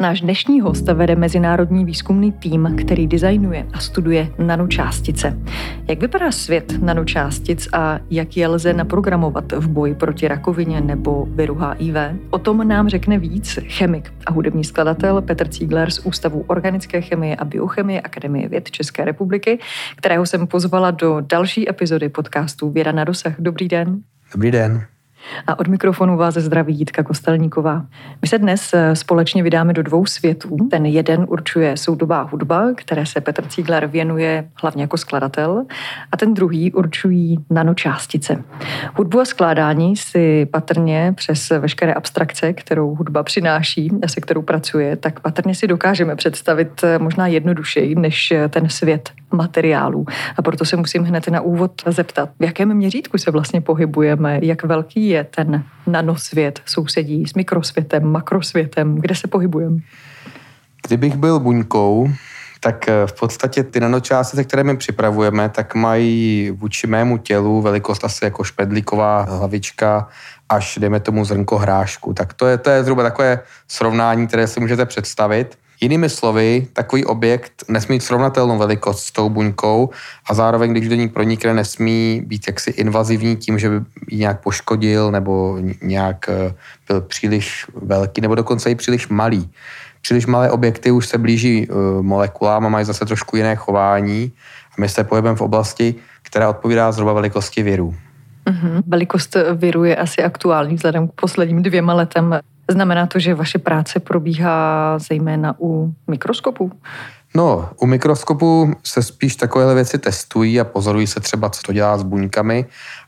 Náš dnešní host vede mezinárodní výzkumný tým, který designuje a studuje nanočástice. Jak vypadá svět nanočástic a jak je lze naprogramovat v boji proti rakovině nebo viru HIV? O tom nám řekne víc chemik a hudební skladatel Petr Cígler z Ústavu organické chemie a biochemie Akademie věd České republiky, kterého jsem pozvala do další epizody podcastu Věda na dosah. Dobrý den. Dobrý den. A od mikrofonu vás zdraví Jitka Kostelníková. My se dnes společně vydáme do dvou světů. Ten jeden určuje soudobá hudba, které se Petr Cígler věnuje hlavně jako skladatel, a ten druhý určují nanočástice. Hudbu a skládání si patrně přes veškeré abstrakce, kterou hudba přináší a se kterou pracuje, tak patrně si dokážeme představit možná jednodušeji než ten svět materiálů. A proto se musím hned na úvod zeptat, v jakém měřítku se vlastně pohybujeme, jak velký je ten nanosvět, sousedí s mikrosvětem, makrosvětem, kde se pohybujeme? Kdybych byl buňkou, tak v podstatě ty nanočástice, které my připravujeme, tak mají vůči mému tělu velikost asi jako špedlíková hlavička až, dejme tomu, zrnko hrášku. Tak to je zhruba takové srovnání, které si můžete představit. Jinými slovy, takový objekt nesmí srovnatelnou velikost s tou buňkou a zároveň, když do ní pronikne, nesmí být jaksi invazivní tím, že by ji nějak poškodil nebo nějak byl příliš velký nebo dokonce i příliš malý. Příliš malé objekty už se blíží molekulám a mají zase trošku jiné chování a my se pohybujeme v oblasti, která odpovídá zhruba velikosti virů. Velikost viru je asi aktuální vzhledem k posledním 2 letům. Znamená to, že vaše práce probíhá zejména u mikroskopu? No, u mikroskopu se spíš takovéhle věci testují a pozorují se třeba, co to dělá s buňkami,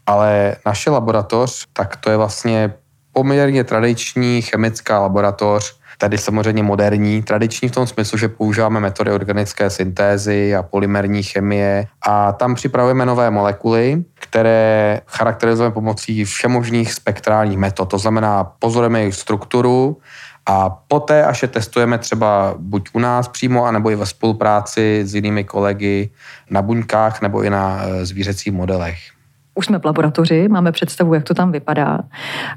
ale naše laboratoř, tak to je vlastně poměrně tradiční chemická laboratoř, tady samozřejmě moderní, tradiční v tom smyslu, že používáme metody organické syntézy a polymerní chemie a tam připravujeme nové molekuly, které charakterizujeme pomocí všemožných spektrálních metod. To znamená, pozorujeme jejich strukturu a poté, až je testujeme třeba buď u nás přímo, anebo i ve spolupráci s jinými kolegy na buňkách nebo i na zvířecích modelech. Už jsme v laboratoři, máme představu, jak to tam vypadá.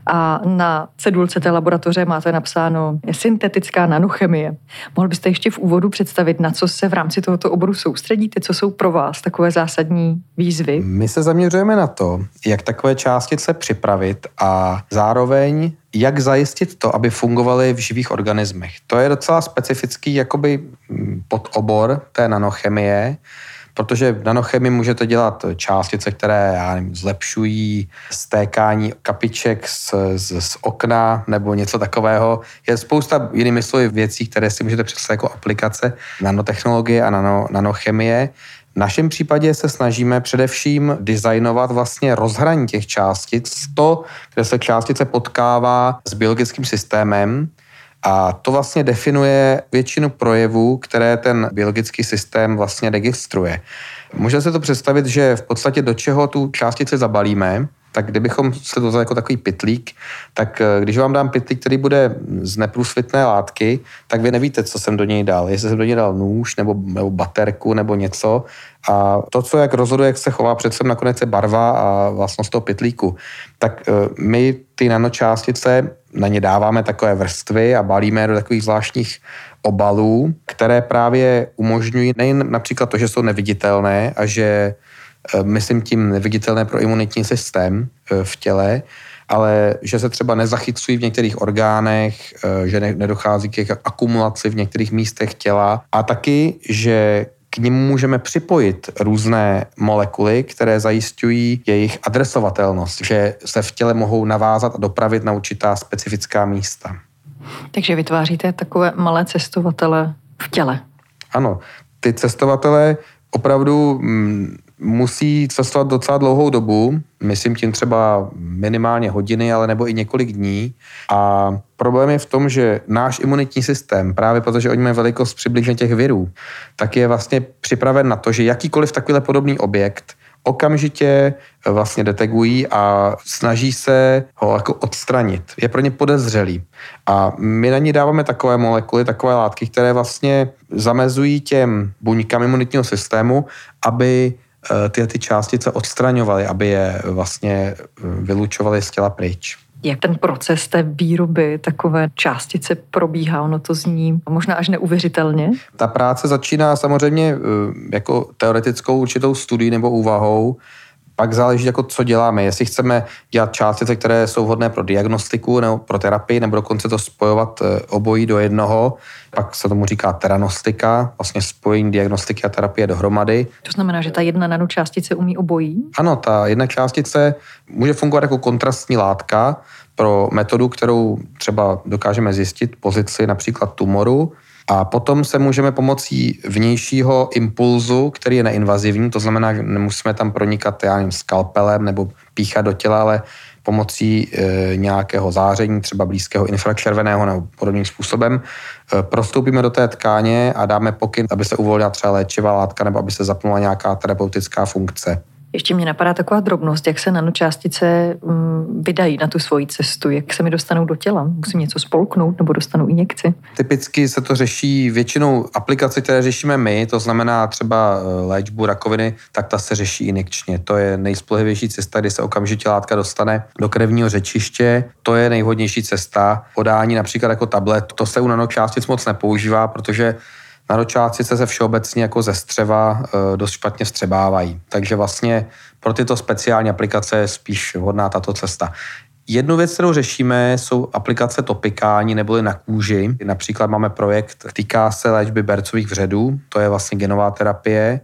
A na cedulce té laboratoře máte napsáno syntetická nanochemie. Mohl byste ještě v úvodu představit, na co se v rámci tohoto oboru soustředíte? Co jsou pro vás takové zásadní výzvy? My se zaměřujeme na to, jak takové částice připravit a zároveň jak zajistit to, aby fungovaly v živých organismech. To je docela specifický jakoby podobor té nanochemie, protože v nanochemii můžete dělat částice, které zlepšují stékání kapiček z okna nebo něco takového. Je spousta jinými slovy věcí, které si můžete představit jako aplikace nanotechnologie a nanochemie. V našem případě se snažíme především designovat vlastně rozhraní těch částic, to, kde se částice potkává s biologickým systémem, a to vlastně definuje většinu projevů, které ten biologický systém vlastně registruje. Můžete se to představit, že v podstatě do čeho tu částici zabalíme, tak kdybychom se to vzali jako takový pytlík, tak když vám dám pytlík, který bude z neprůsvitné látky, tak vy nevíte, co jsem do něj dal. Jestli jsem do něj dal nůž nebo baterku nebo něco. A to, co jak rozhoduje, jak se chová, přece nakonec je barva a vlastnost toho pytlíku. Tak my ty nanočástice, na ně dáváme takové vrstvy a balíme do takových zvláštních obalů, které právě umožňují nejen například to, že jsou neviditelné a že myslím tím neviditelné pro imunitní systém v těle, ale že se třeba nezachycují v některých orgánech, že nedochází k jejich akumulaci v některých místech těla a taky, že k nim můžeme připojit různé molekuly, které zajišťují jejich adresovatelnost, že se v těle mohou navázat a dopravit na určitá specifická místa. Takže vytváříte takové malé cestovatele v těle. Ano, ty cestovatele opravdu musí cestovat docela dlouhou dobu, myslím tím třeba minimálně hodiny, ale nebo i několik dní. A problém je v tom, že náš imunitní systém, právě protože oni mají velikost přibližně těch virů, tak je vlastně připraven na to, že jakýkoliv takovýhle podobný objekt okamžitě vlastně detegují a snaží se ho jako odstranit. Je pro ně podezřelý. A my na ně dáváme takové molekuly, takové látky, které vlastně zamezují těm buňkám imunitního systému, aby ty částice odstraňovali, aby je vlastně vylučovali z těla pryč. Jak ten proces té výroby takové částice probíhá, ono to zní možná až neuvěřitelně? Ta práce začíná samozřejmě jako teoretickou určitou studií nebo úvahou, pak záleží, jako co děláme. Jestli chceme dělat částice, které jsou vhodné pro diagnostiku nebo pro terapii, nebo dokonce to spojovat obojí do jednoho, pak se tomu říká teranostika, vlastně spojení diagnostiky a terapie dohromady. To znamená, že ta jedna nanočástice umí obojí? Ano, ta jedna částice může fungovat jako kontrastní látka pro metodu, kterou třeba dokážeme zjistit pozici například tumoru. A potom se můžeme pomocí vnějšího impulzu, který je neinvazivní, to znamená, že nemusíme tam pronikat skalpelem nebo píchat do těla, ale pomocí nějakého záření, třeba blízkého infračerveného nebo podobným způsobem, prostoupíme do té tkáně a dáme pokyn, aby se uvolnila třeba léčivá látka nebo aby se zapnula nějaká terapeutická funkce. Ještě mě napadá taková drobnost, jak se nanočástice vydají na tu svoji cestu, jak se mi dostanou do těla, musím něco spolknout nebo dostanu injekci. Typicky se to řeší většinou aplikace, které řešíme my, to znamená třeba léčbu rakoviny, tak ta se řeší injekčně. To je nejspolehlivější cesta, kdy se okamžitě látka dostane do krevního řečiště, to je nejvhodnější cesta. Podání například jako tablet, to se u nanočástic moc nepoužívá, protože nanočástice se všeobecně jako ze střeva dost špatně vstřebávají. Takže vlastně pro tyto speciální aplikace je spíš vhodná tato cesta. Jednu věc, kterou řešíme, jsou aplikace topikální neboli na kůži. Například máme projekt, týká se léčby bercových vředů, to je vlastně genová terapie.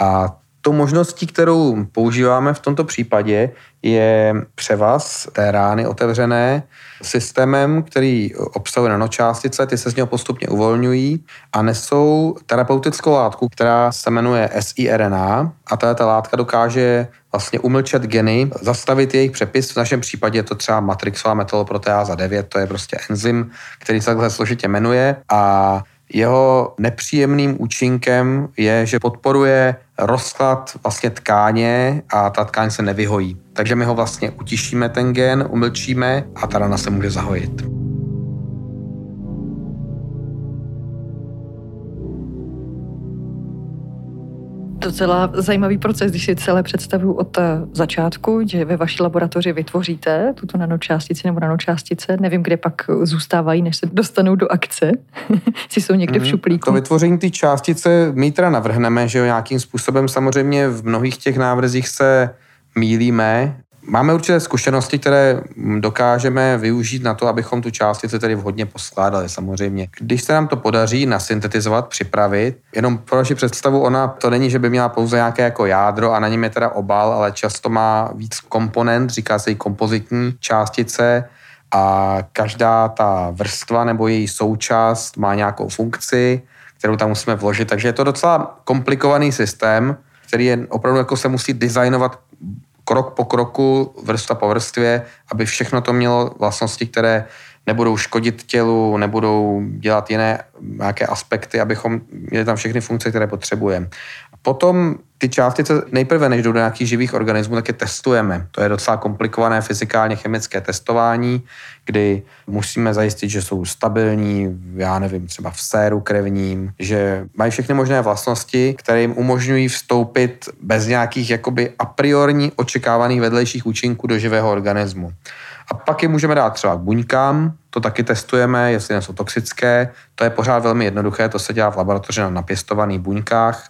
A tou možností, kterou používáme v tomto případě, je převaz té rány otevřené systémem, který obsahuje nanočástice, ty se z něho postupně uvolňují a nesou terapeutickou látku, která se jmenuje siRNA a ta látka dokáže vlastně umlčet geny, zastavit jejich přepis, v našem případě je to třeba matrixová metylproteáza 9, to je prostě enzym, který se takhle složitě jmenuje a jeho nepříjemným účinkem je, že podporuje rozklad vlastně tkáně a ta tkáň se nevyhojí. Takže my ho vlastně utišíme ten gen, umlčíme a ta rana se může zahojit. Docela zajímavý proces, když si celé představuju od začátku, že ve vaší laboratoři vytvoříte tuto nanočástici nebo nanočástice, nevím, kde pak zůstávají, než se dostanou do akce, si jsou někde v šuplíku. To vytvoření té částice my teda navrhneme, že jo, nějakým způsobem samozřejmě v mnohých těch návrzích se mýlíme. Máme určité zkušenosti, které dokážeme využít na to, abychom tu částici tedy vhodně poskládali samozřejmě. Když se nám to podaří nasyntetizovat, připravit, jenom pro naši představu, ona to není, že by měla pouze nějaké jako jádro a na něm je teda obal, ale často má víc komponent, říká se jí kompozitní částice a každá ta vrstva nebo její součást má nějakou funkci, kterou tam musíme vložit, takže je to docela komplikovaný systém, který je opravdu jako se musí designovat krok po kroku, vrstva po vrstvě, aby všechno to mělo vlastnosti, které nebudou škodit tělu, nebudou dělat jiné nějaké aspekty, abychom měli tam všechny funkce, které potřebujeme. Potom ty částice nejprve, než jdou do nějakých živých organismů, tak je testujeme. To je docela komplikované fyzikálně chemické testování, kdy musíme zajistit, že jsou stabilní, já nevím, třeba v séru krevním, že mají všechny možné vlastnosti, které jim umožňují vstoupit bez nějakých jakoby a priori očekávaných vedlejších účinků do živého organismu. A pak je můžeme dát třeba k buňkám, to taky testujeme, jestli nejsou toxické, to je pořád velmi jednoduché, to se dělá v laboratoři na napěstovaných buňkách.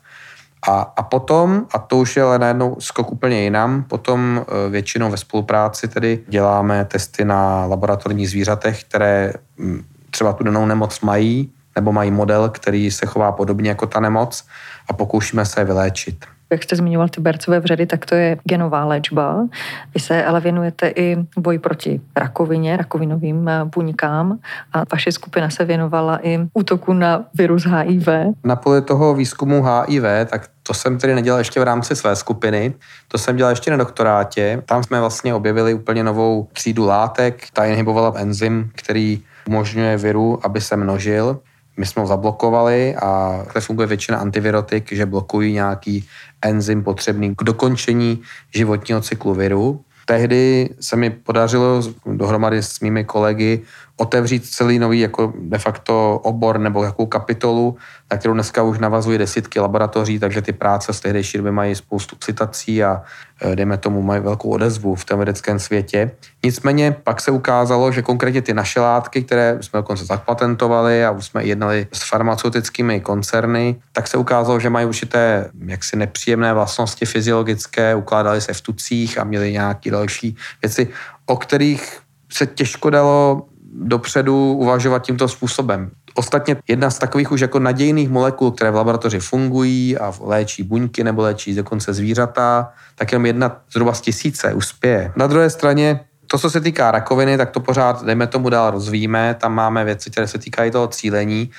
A potom, a to už je ale najednou skok úplně jinam, potom většinou ve spolupráci tedy děláme testy na laboratorních zvířatech, které třeba tu danou nemoc mají, nebo mají model, který se chová podobně jako ta nemoc a pokoušíme se je vyléčit. Jak jste zmiňoval ty bercové vředy, tak to je genová léčba. Vy se ale věnujete i boji proti rakovině, rakovinovým buňkám a vaše skupina se věnovala i útoku na virus HIV. Na poli toho výzkumu HIV, tak to jsem tedy nedělal ještě v rámci své skupiny, to jsem dělal ještě na doktorátě. Tam jsme vlastně objevili úplně novou třídu látek, ta inhibovala enzym, který umožňuje viru, aby se množil. My jsme ho zablokovali a takhle funguje většina antivirotik, že blokují nějaký enzym potřebný k dokončení životního cyklu viru. Tehdy se mi podařilo dohromady s mými kolegy otevřít celý nový jako de facto obor nebo jakou kapitolu, na kterou dneska už navazují desítky laboratoří, takže ty práce z tehdejší doby mají spoustu citací a dejme tomu mají velkou odezvu v tom vědeckém světě. Nicméně pak se ukázalo, že konkrétně ty naše látky, které jsme dokonce zapatentovali a už jsme jednali s farmaceutickými koncerny, tak se ukázalo, že mají určité jaksi nepříjemné vlastnosti fyziologické, ukládali se v tucích a měli nějaké další věci, o kterých se těžko dalo dopředu uvažovat tímto způsobem. Ostatně jedna z takových už jako nadějných molekul, které v laboratoři fungují a léčí buňky nebo léčí dokonce zvířata, tak jenom jedna zhruba z 1000 uspěje. Na druhé straně to, co se týká rakoviny, tak to pořád, dejme tomu, dál rozvíjíme. Tam máme věci, které se týkají toho cílení.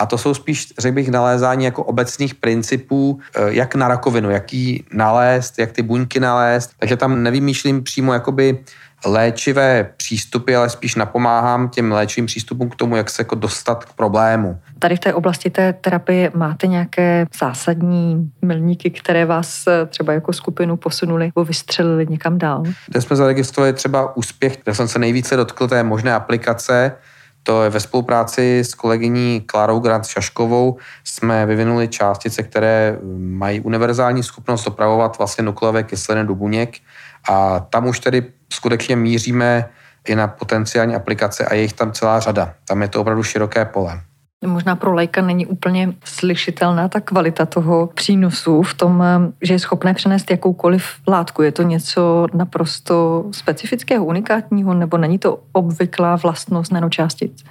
A to jsou spíš, řekl bych, nalézání jako obecných principů, jak na rakovinu, jak ji nalézt, jak ty buňky nalézt. Takže tam nevymýšlím přímo jakoby léčivé přístupy, ale spíš napomáhám těm léčivým přístupům k tomu, jak se jako dostat k problému. Tady v té oblasti té terapie máte nějaké zásadní milníky, které vás třeba jako skupinu posunuli nebo vystřelili někam dál? Kde jsme zaregistrovali třeba úspěch, kde jsem se nejvíce dotkl té možné aplikace, to je ve spolupráci s kolegyní Klárou Grantšaskovou jsme vyvinuli částice, které mají univerzální schopnost dopravovat vlastně nukleové kyseliny do buněk a tam už tedy skutečně míříme i na potenciální aplikace a je jich tam celá řada. Tam je to opravdu široké pole. Možná pro laika není úplně slyšitelná ta kvalita toho přínosu v tom, že je schopné přenést jakoukoliv látku. Je to něco naprosto specifického, unikátního, nebo není to obvyklá vlastnost nanočástic?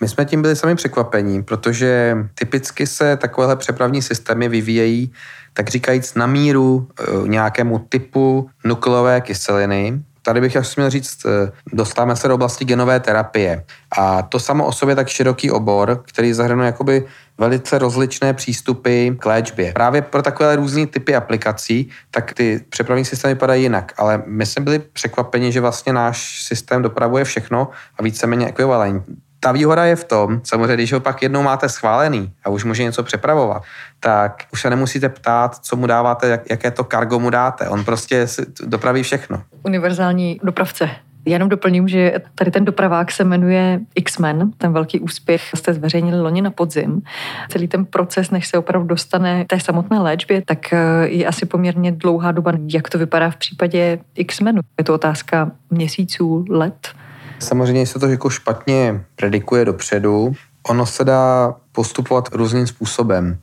My jsme tím byli sami překvapení, protože typicky se takovéhle přepravní systémy vyvíjejí, tak říkajíc, na míru nějakému typu nukleové kyseliny. Tady bych až měl říct, dostáváme se do oblasti genové terapie. A to samo o sobě tak široký obor, který zahrnuje jakoby velice rozličné přístupy k léčbě. Právě pro takové různé typy aplikací, tak ty přepravní systémy padají jinak. Ale my jsme byli překvapeni, že vlastně náš systém dopravuje všechno a víceméně ekvivalentní. Ta výhoda je v tom, samozřejmě, když ho pak jednou máte schválený a už může něco přepravovat, tak už se nemusíte ptát, co mu dáváte, jaké to kargo mu dáte. On prostě dopraví všechno. Univerzální dopravce. Já jenom doplním, že tady ten dopravák se jmenuje X-Men, ten velký úspěch jste zveřejnili loni na podzim. Celý ten proces, než se opravdu dostane té samotné léčbě, tak je asi poměrně dlouhá doba. Jak to vypadá v případě X-Menu? Je to otázka měsíců, let? Samozřejmě se to jako špatně predikuje dopředu. Ono se dá postupovat různým způsobem.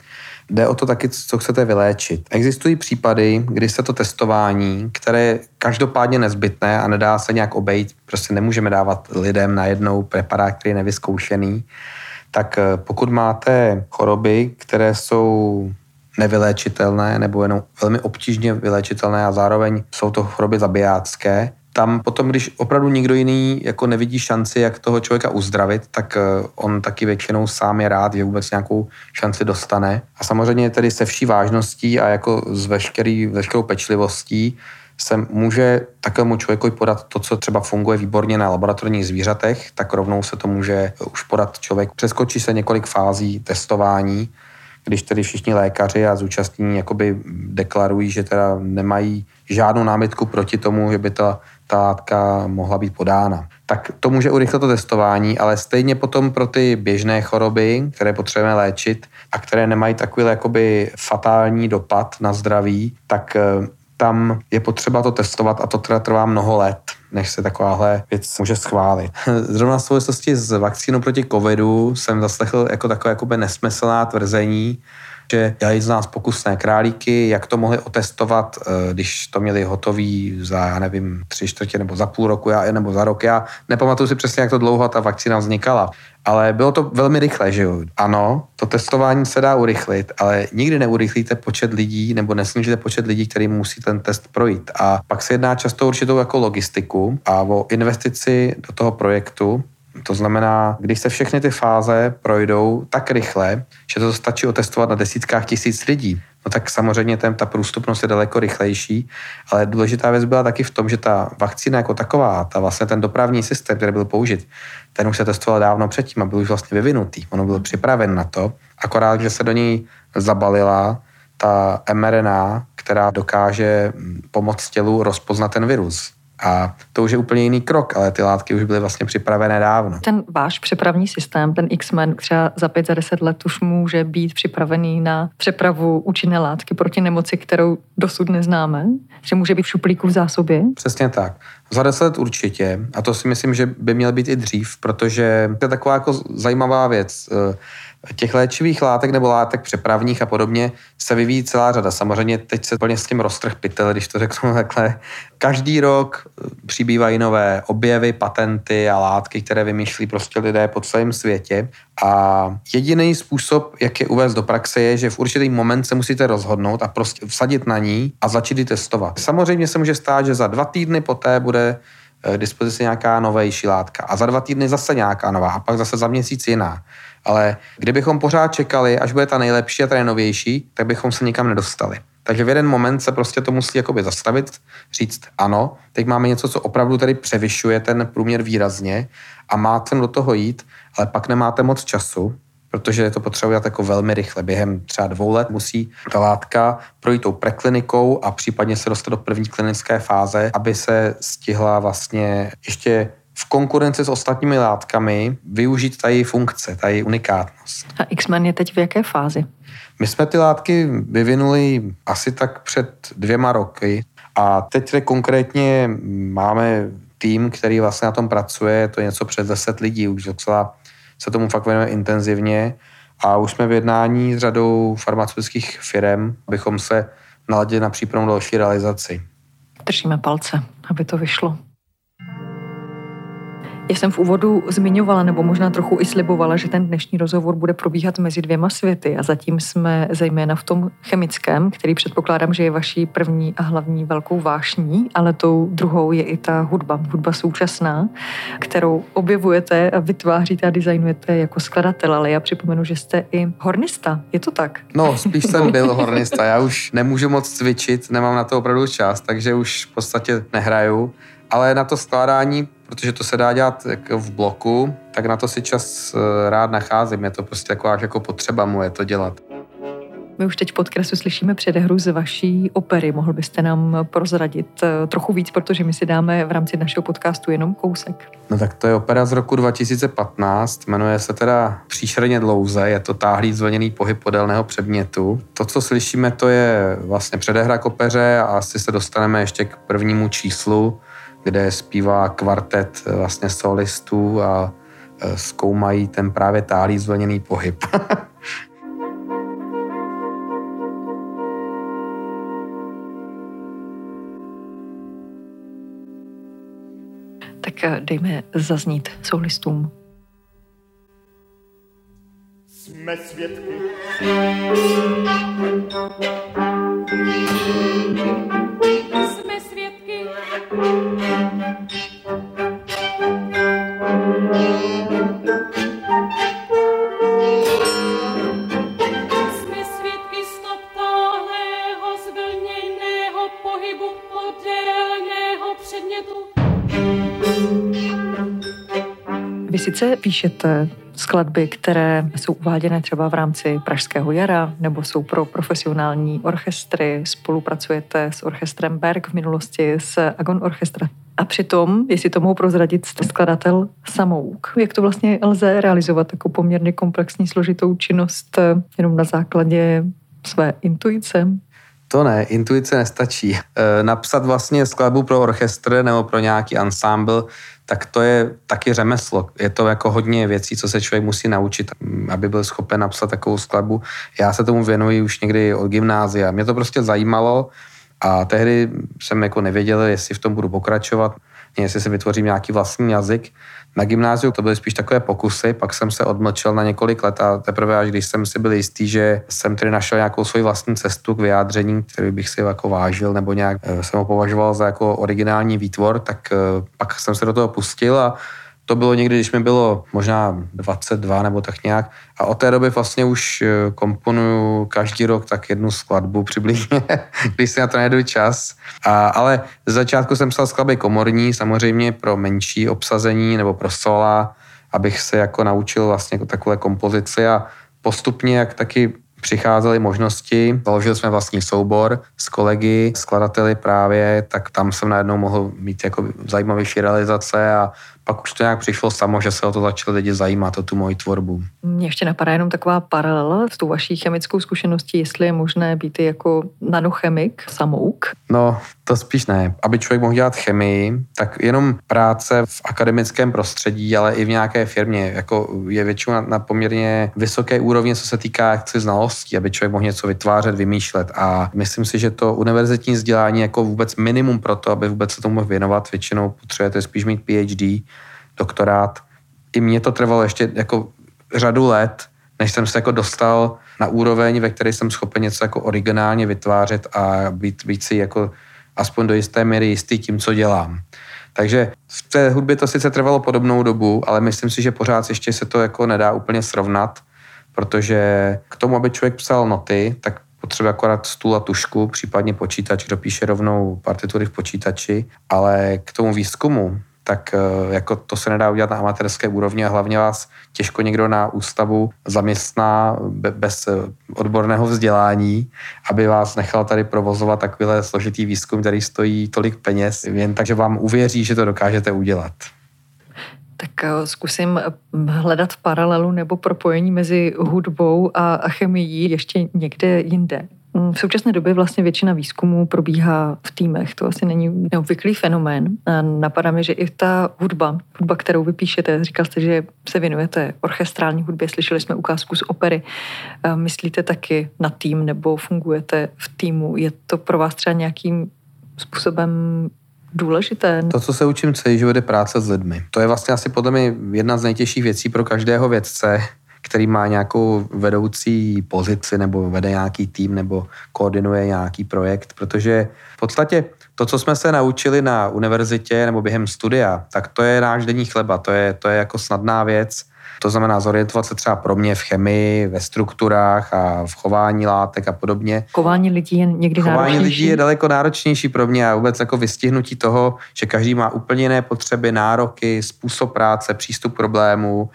Jde o to taky, co chcete vyléčit. Existují případy, kdy se to testování, které je každopádně nezbytné a nedá se nějak obejít, prostě nemůžeme dávat lidem najednou preparát, který je nevyzkoušený, tak pokud máte choroby, které jsou nevyléčitelné nebo jenom velmi obtížně vyléčitelné a zároveň jsou to choroby zabijácké, tam potom, když opravdu nikdo jiný jako nevidí šanci, jak toho člověka uzdravit, tak on taky většinou sám je rád, že vůbec nějakou šanci dostane. A samozřejmě tedy se vší vážností a jako s veškerou pečlivostí se může takovému člověku podat to, co třeba funguje výborně na laboratorních zvířatech, tak rovnou se to může už podat člověk. Přeskočí se několik fází testování, když tedy všichni lékaři a zúčastnění jakoby deklarují, že teda nemají žádnou námitku proti tomu, že by ta látka mohla být podána. Tak to může urychlit to testování, ale stejně potom pro ty běžné choroby, které potřebujeme léčit a které nemají takový jakoby fatální dopad na zdraví, tak tam je potřeba to testovat a to teda trvá mnoho let, než se takováhle věc může schválit. Zrovna v souvislosti s vakcínou proti covidu jsem zaslechl jako takové jakoby nesmyslná tvrzení, že dělají z nás pokusné králíky, jak to mohli otestovat, když to měli hotový za, já nevím, 3/4 nebo za půl roku nebo za rok. Já nepamatuju si přesně, jak to dlouho ta vakcína vznikala, ale bylo to velmi rychle, že jo? Ano, to testování se dá urychlit, ale nikdy neurychlíte počet lidí nebo nesnížíte počet lidí, kterým musí ten test projít. A pak se jedná často určitou jako logistiku a o investici do toho projektu. To znamená, když se všechny ty fáze projdou tak rychle, že to stačí otestovat na desítkách tisíc lidí, no tak samozřejmě ta průstupnost je daleko rychlejší, ale důležitá věc byla taky v tom, že ta vakcína jako taková, vlastně ten dopravní systém, který byl použit, ten už se testoval dávno předtím a byl už vlastně vyvinutý. Ono bylo připraven na to, akorát, že se do něj zabalila ta mRNA, která dokáže pomoct tělu rozpoznat ten virus. A to už je úplně jiný krok, ale ty látky už byly vlastně připravené dávno. Ten váš přepravní systém, ten X-Men, třeba za 5-10 let už může být připravený na přepravu účinné látky proti nemoci, kterou dosud neznáme, že může být v šuplíku v zásobě? Přesně tak. Za 10 let určitě, a to si myslím, že by měl být i dřív, protože to je taková jako zajímavá věc. Těch léčivých látek nebo látek přepravních a podobně se vyvíjí celá řada. Samozřejmě teď se plně s tím roztrh pytel, když to řeknu takhle. Každý rok přibývají nové objevy, patenty a látky, které vymýšlí prostě lidé po celém světě. A jediný způsob, jak je uvést do praxe, je, že v určitý moment se musíte rozhodnout a prostě vsadit na ní a začít ji testovat. Samozřejmě se může stát, že za 2 týdny poté bude k dispozici nějaká novější látka a za 2 týdny zase nějaká nová a pak zase za měsíc jiná. Ale kdybychom pořád čekali, až bude ta nejlepší a ta nejnovější, tak bychom se nikam nedostali. Takže v jeden moment se prostě to musí jakoby zastavit, říct ano, teď máme něco, co opravdu tady převyšuje ten průměr výrazně a má cenu do toho jít, ale pak nemáte moc času, protože to potřebuje jako velmi rychle. Během třeba 2 let musí ta látka projít tou preklinikou a případně se dostat do první klinické fáze, aby se stihla vlastně ještě v konkurenci s ostatními látkami využít ta její funkce, ta její unikátnost. A X-Men je teď v jaké fázi? My jsme ty látky vyvinuli asi tak před 2 roky a teď konkrétně máme tým, který vlastně na tom pracuje, to je něco přes 10 lidí, už docela se tomu fakt věnujeme intenzivně a už jsme v jednání s řadou farmaceutických firem, abychom se naladili na přípravnou další realizaci. Držíme palce, aby to vyšlo. Já jsem v úvodu zmiňovala, nebo možná trochu i slibovala, že ten dnešní rozhovor bude probíhat mezi 2 světy a zatím jsme zejména v tom chemickém, který předpokládám, že je vaší první a hlavní velkou vášní, ale tou druhou je i ta hudba současná, kterou objevujete a vytváříte a designujete jako skladatel, ale já připomenu, že jste i hornista, je to tak? No, spíš jsem byl hornista, já už nemůžu moc cvičit, nemám na to opravdu čas, takže už v podstatě nehraju, ale na to skládání, protože to se dá dělat v bloku, tak na to si čas rád nacházím. Je to prostě taková jako potřeba moje to dělat. My už teď v podcastu slyšíme předehru z vaší opery. Mohl byste nám prozradit trochu víc, protože my si dáme v rámci našeho podcastu jenom kousek. No tak to je opera z roku 2015, jmenuje se teda Příšerně dlouze, je to táhlý zvlněný pohyb podélného předmětu. To, co slyšíme, to je vlastně předehra k opeře a asi se dostaneme ještě k prvnímu číslu, kde zpívá kvartet vlastně solistů a zkoumají ten právě táhlý zvlněný pohyb. Tak dejme zaznít solistům. Jsme svědky. Jsme svědky. Jsme svědky stoptáhlého zvlněného pohybu podélného předmětu. Vy sice píšete skladby, které jsou uváděné třeba v rámci Pražského jara nebo jsou pro profesionální orchestry, spolupracujete s orchestrem Berg v minulosti, s Agon Orchestra. A přitom, jestli to mohu prozradit, jste skladatel samouk. Jak to vlastně lze realizovat jako poměrně komplexní složitou činnost jenom na základě své intuice? To ne, intuice nestačí. Napsat vlastně skladbu pro orchestr nebo pro nějaký ansámbl, tak to je taky řemeslo. Je to jako hodně věcí, co se člověk musí naučit, aby byl schopen napsat takovou skladbu. Já se tomu věnuji už někdy od gymnázia. Mě to prostě zajímalo a tehdy jsem jako nevěděl, jestli v tom budu pokračovat, jestli se vytvořím nějaký vlastní jazyk. Na gymnáziu to byly spíš takové pokusy, pak jsem se odmlčel na několik let a teprve až když jsem si byl jistý, že jsem tedy našel nějakou svoji vlastní cestu k vyjádření, kterou bych si jako vážil nebo nějak jsem ho považoval za jako originální výtvor, tak pak jsem se do toho pustil a to bylo někdy, když mi bylo možná 22 nebo tak nějak a od té doby vlastně už komponuju každý rok tak 1 skladbu přibližně, když se na to najdu čas. Ale z začátku jsem psal skladby komorní, samozřejmě pro menší obsazení nebo pro sola, abych se jako naučil vlastně takové kompozici a postupně, jak taky přicházely možnosti, založili jsme vlastní soubor s kolegy, skladateli právě, tak tam jsem najednou mohl mít jako zajímavější realizace a pak už to nějak přišlo samo, že se o to začalo lidi zajímat, o tu moji tvorbu. Mně ještě napadá jenom taková paralela s tou vaší chemickou zkušeností, jestli je možné být jako nanochemik, samouk? No, to spíš ne. Aby člověk mohl dělat chemii, tak jenom práce v akademickém prostředí, ale i v nějaké firmě, jako je většinou na poměrně vysoké úrovni, co se týká jaksi znalostí, aby člověk mohl něco vytvářet, vymýšlet. A myslím si, že to univerzitní vzdělání jako vůbec minimum pro to, aby vůbec se tomu mohl věnovat, většinou potřebujete spíš mít PhD, doktorát. I mně to trvalo ještě jako řadu let, než jsem se jako dostal na úroveň, ve které jsem schopen něco jako originálně vytvářet a být si jako aspoň do jisté míry jistý tím, co dělám. Takže v té hudbě to sice trvalo podobnou dobu, ale myslím si, že pořád ještě se to jako nedá úplně srovnat, protože k tomu, aby člověk psal noty, tak potřebuje akorát stůl a tušku, případně počítač, kdo píše rovnou partitury v počítači, ale k tomu výzkumu, tak jako to se nedá udělat na amatérské úrovni a hlavně vás těžko někdo na ústavu zaměstná bez odborného vzdělání, aby vás nechal tady provozovat takovýhle složitý výzkum, který stojí tolik peněz, jen tak, že vám uvěří, že to dokážete udělat. Tak zkusím hledat paralelu nebo propojení mezi hudbou a chemií ještě někde jinde. V současné době vlastně většina výzkumů probíhá v týmech. To asi není neobvyklý fenomén. Napadá mi, že i ta hudba, kterou vy píšete, říkal jste, že se věnujete orchestrální hudbě, slyšeli jsme ukázku z opery. Myslíte taky na tým nebo fungujete v týmu? Je to pro vás třeba nějakým způsobem důležité? To, co se učím celý život, je práce s lidmi. To je vlastně asi podle mě jedna z nejtěžších věcí pro každého vědce, který má nějakou vedoucí pozici nebo vede nějaký tým nebo koordinuje nějaký projekt, protože v podstatě to, co jsme se naučili na univerzitě nebo během studia, tak to je náš denní chleba, to je jako snadná věc. To znamená zorientovat se třeba pro mě v chemii, ve strukturách a v chování látek a podobně. Chování lidí je někdy náročnější. Chování lidí je daleko náročnější pro mě a vůbec jako vystihnutí toho, že každý má úplně jiné potřeby, nároky, způsob práce, přístup k problému.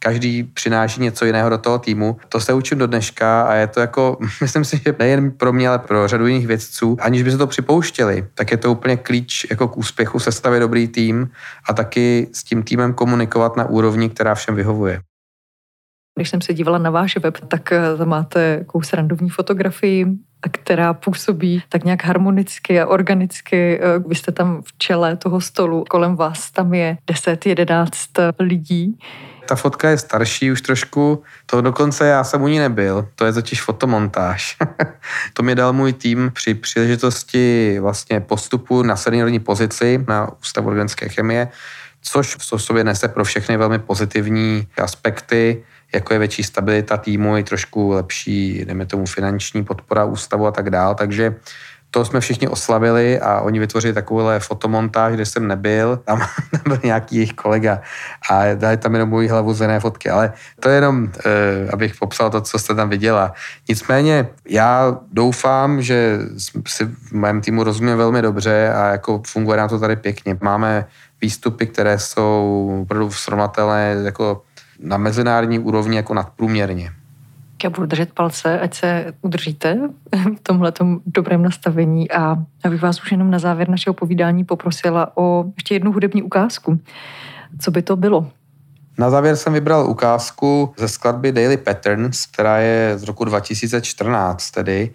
Každý přináší něco jiného do toho týmu. To se učím do dneška a je to jako, myslím si, že nejen pro mě, ale pro řadu jiných vědců, aniž by se to připouštěli, tak je to úplně klíč jako k úspěchu sestavit dobrý tým a taky s tím týmem komunikovat na úrovni, která všem vyhovuje. Když jsem se dívala na váš web, tak tam máte kous randovní fotografii, která působí tak nějak harmonicky a organicky. Vy jste tam v čele toho stolu, kolem vás tam je 10-11 lidí. Ta fotka je starší už trošku, to dokonce já jsem u ní nebyl, to je totiž fotomontáž. To mi dal můj tým při příležitosti vlastně postupu na seniorní pozici na Ústavu organické chemie, což v sobě nese pro všechny velmi pozitivní aspekty, jako je větší stabilita týmu, i trošku lepší, dejme tomu, finanční podpora ústavu a tak dál, takže to jsme všichni oslavili a oni vytvořili takovouhle fotomontáž, kde jsem nebyl, tam byl nějaký jejich kolega a dali tam jenom můj hlavu zené fotky, ale to je jenom, abych popsal to, co jste tam viděla. Nicméně já doufám, že si v mém týmu rozumím velmi dobře a jako funguje nám to tady pěkně. Máme výstupy, které jsou opravdu srovnatelné jako na mezinárodní úrovni jako nadprůměrně. Já budu držet palce, ať se udržíte v tomhletom dobrém nastavení a abych vás už jenom na závěr našeho povídání poprosila o ještě jednu hudební ukázku. Co by to bylo? Na závěr jsem vybral ukázku ze skladby Daily Patterns, která je z roku 2014 tedy.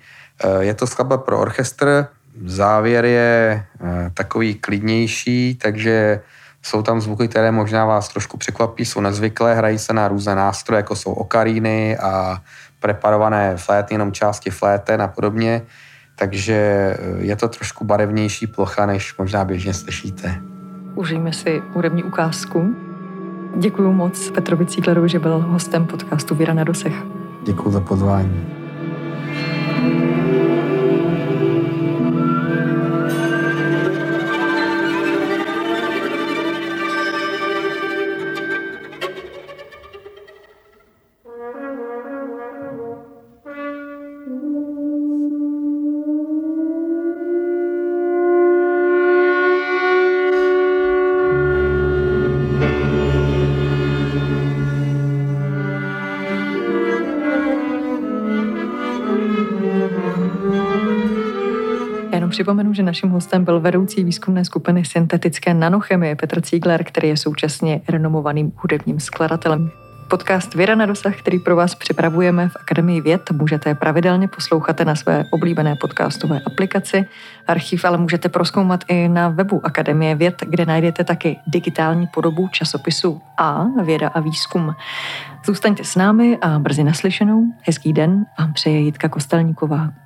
Je to skladba pro orchestr, závěr je takový klidnější, takže jsou tam zvuky, které možná vás trošku překvapí, jsou nezvyklé, hrají se na různé nástroje, jako jsou okaríny a preparované flétny, jenom části fléten a podobně. Takže je to trošku barevnější plocha, než možná běžně slyšíte. Užijme si hudební ukázku. Děkuju moc Petrovi Cíglerovi, že byl hostem podcastu Věda na dosah. Děkuju za pozvání. připomenu, že naším hostem byl vedoucí výzkumné skupiny syntetické nanochemie Petr Cígler, který je současně renomovaným hudebním skladatelem. Podcast Věda na dosah, který pro vás připravujeme v Akademii věd, můžete pravidelně poslouchat na své oblíbené podcastové aplikaci. Archiv ale můžete prozkoumat i na webu Akademie věd, kde najdete taky digitální podobu časopisu A Věda a výzkum. Zůstaňte s námi a brzy naslyšenou. Hezký den a přeje Jitka Kostelníková.